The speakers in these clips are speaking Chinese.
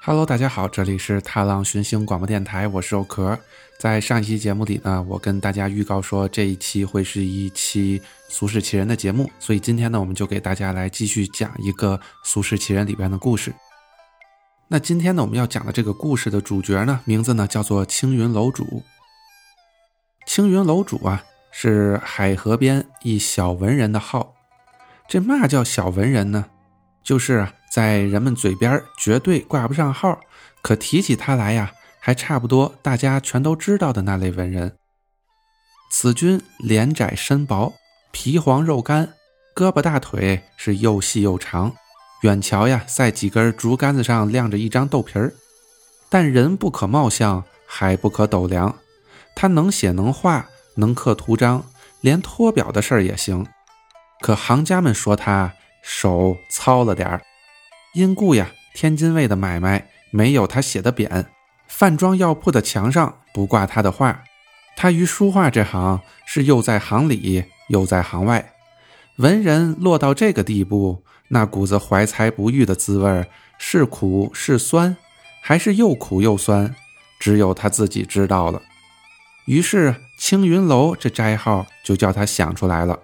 Hello， 大家好，这里是踏浪寻星广播电台，我是肉壳。在上一期节目里呢，我跟大家预告说这一期会是一期俗世奇人的节目，所以今天呢，我们就给大家来继续讲一个俗世奇人里边的故事。那今天呢，我们要讲的这个故事的主角呢，名字呢叫做青云楼主。青云楼主啊，是海河边一小文人的号。这嘛叫小文人呢？就是在人们嘴边绝对挂不上号，可提起他来呀，还差不多大家全都知道的那类文人。此君脸窄身薄，皮黄肉干，胳膊大腿是又细又长，远瞧呀，在几根竹竿子上晾着一张豆皮儿。但人不可貌相，海不可斗量，他能写能画，能刻图章，连脱表的事儿也行。可行家们说他手糙了点儿，因故呀，天津卫的买卖没有他写的匾，饭庄药铺的墙上不挂他的画。他于书画这行是又在行里又在行外。文人落到这个地步，那股子怀才不遇的滋味是苦是酸，还是又苦又酸，只有他自己知道了。于是青云楼这斋号就叫他想出来了。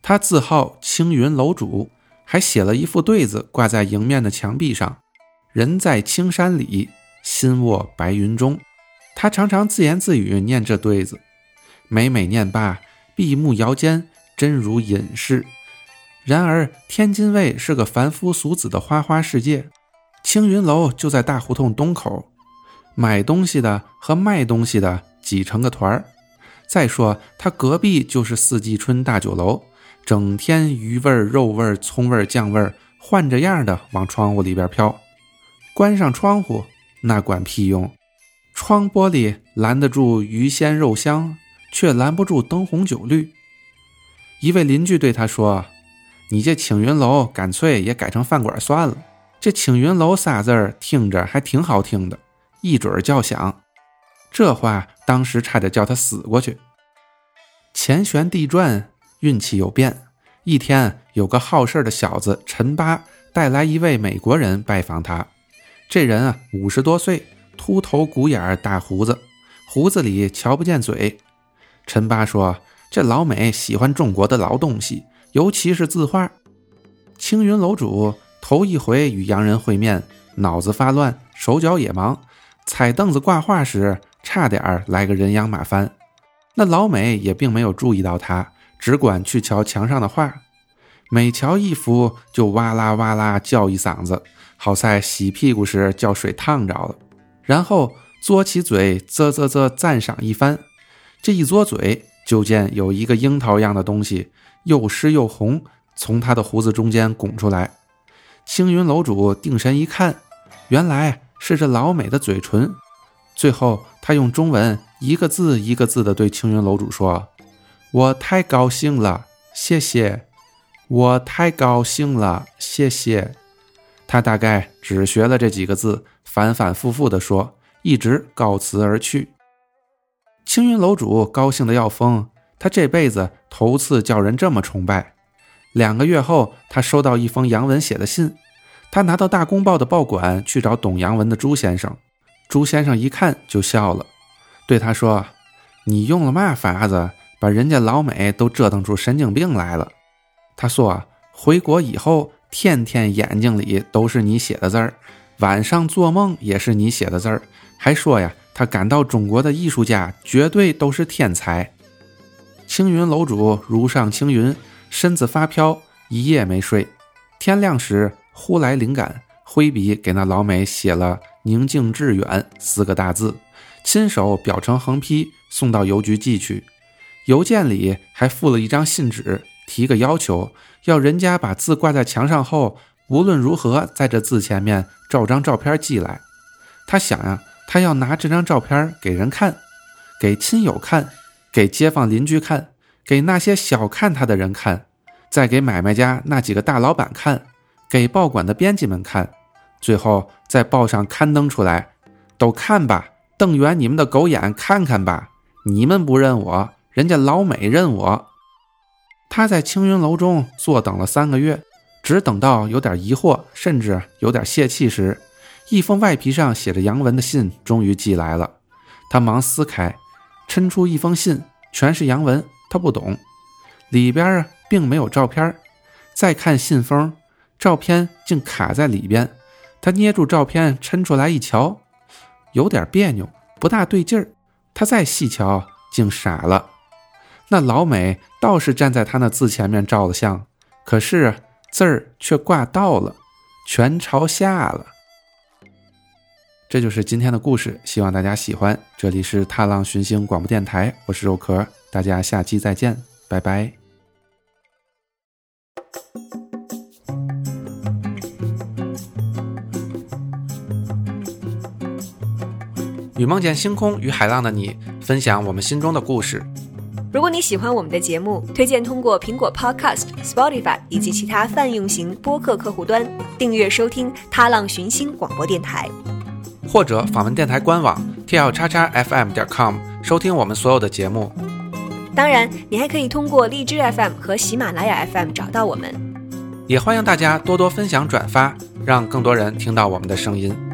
他自号青云楼主，还写了一副对子挂在迎面的墙壁上，人在青山里，心卧白云中。他常常自言自语念这对子，每每念罢，闭目摇肩，真如隐士。然而天津卫是个凡夫俗子的花花世界，青云楼就在大胡同东口，买东西的和卖东西的挤成个团儿。再说他隔壁就是四季春大酒楼，整天鱼味肉味葱味酱味换着样的往窗户里边飘。关上窗户那管屁用，窗玻璃拦得住鱼鲜肉香，却拦不住灯红酒绿。一位邻居对他说，你这青云楼干脆也改成饭馆算了，这青云楼仨字儿听着还挺好听的，一准叫响。这话当时差点叫他死过去。钱玄地转，运气有变，一天有个好事的小子陈八带来一位美国人拜访他。这人啊，50多岁，秃头鼓眼大胡子，胡子里瞧不见嘴。陈八说，这老美喜欢中国的老东西，尤其是字画。青云楼主头一回与洋人会面，脑子发乱，手脚也忙，踩凳子挂画时差点来个人仰马翻。那老美也并没有注意到他，只管去瞧墙上的画，每瞧一幅就哇啦哇啦叫一嗓子，好在洗屁股时叫水烫着了，然后嘬起嘴啧啧啧赞赏一番。这一嘬嘴，就见有一个樱桃样的东西又湿又红从他的胡子中间拱出来。青云楼主定神一看，原来是这老美的嘴唇。最后他用中文一个字一个字地对青云楼主说，我太高兴了，谢谢。我太高兴了，谢谢。他大概只学了这几个字，反反复复地说，一直告辞而去。青云楼主高兴得要疯，他这辈子头次叫人这么崇拜。2个月后，他收到一封杨文写的信，他拿到大公报的报馆去找懂杨文的朱先生。朱先生一看就笑了，对他说，你用了嘛法子把人家老美都折腾出神经病来了。他说，回国以后天天眼睛里都是你写的字儿，晚上做梦也是你写的字儿，还说呀，他感到中国的艺术家绝对都是天才。青云楼主如上青云，身子发飘，一夜没睡。天亮时忽来灵感，挥笔给那老美写了宁静致远4个大字，亲手裱成横批送到邮局寄去。邮件里还附了一张信纸，提个要求，要人家把字挂在墙上后，无论如何在这字前面照张照片寄来。他想啊，他要拿这张照片给人看，给亲友看，给街坊邻居看，给那些小看他的人看，再给买卖家那几个大老板看，给报馆的编辑们看，最后在报上刊登出来，都看吧，瞪圆你们的狗眼看看吧，你们不认我，人家老美认我。他在青云楼中坐等了3个月，只等到有点疑惑，甚至有点泄气时，一封外皮上写着洋文的信终于寄来了。他忙撕开，抻出一封信，全是洋文，他不懂。里边并没有照片，再看信封，照片竟卡在里边。他捏住照片抻出来一瞧，有点别扭，不大对劲儿。他再细瞧，竟傻了。那老美倒是站在他那字前面照了相，可是字儿却挂倒了，全朝下了。这就是今天的故事，希望大家喜欢。这里是踏浪寻星广播电台，我是肉壳，大家下期再见，拜拜。与梦见星空与海浪的你，分享我们心中的故事。如果你喜欢我们的节目，推荐通过苹果 Podcast、Spotify 以及其他泛用型播客客户端订阅收听踏浪寻星广播电台，或者访问电台官网 TLXXFM.com 收听我们所有的节目。当然，你还可以通过荔枝 FM 和喜马拉雅 FM 找到我们。也欢迎大家多多分享转发，让更多人听到我们的声音。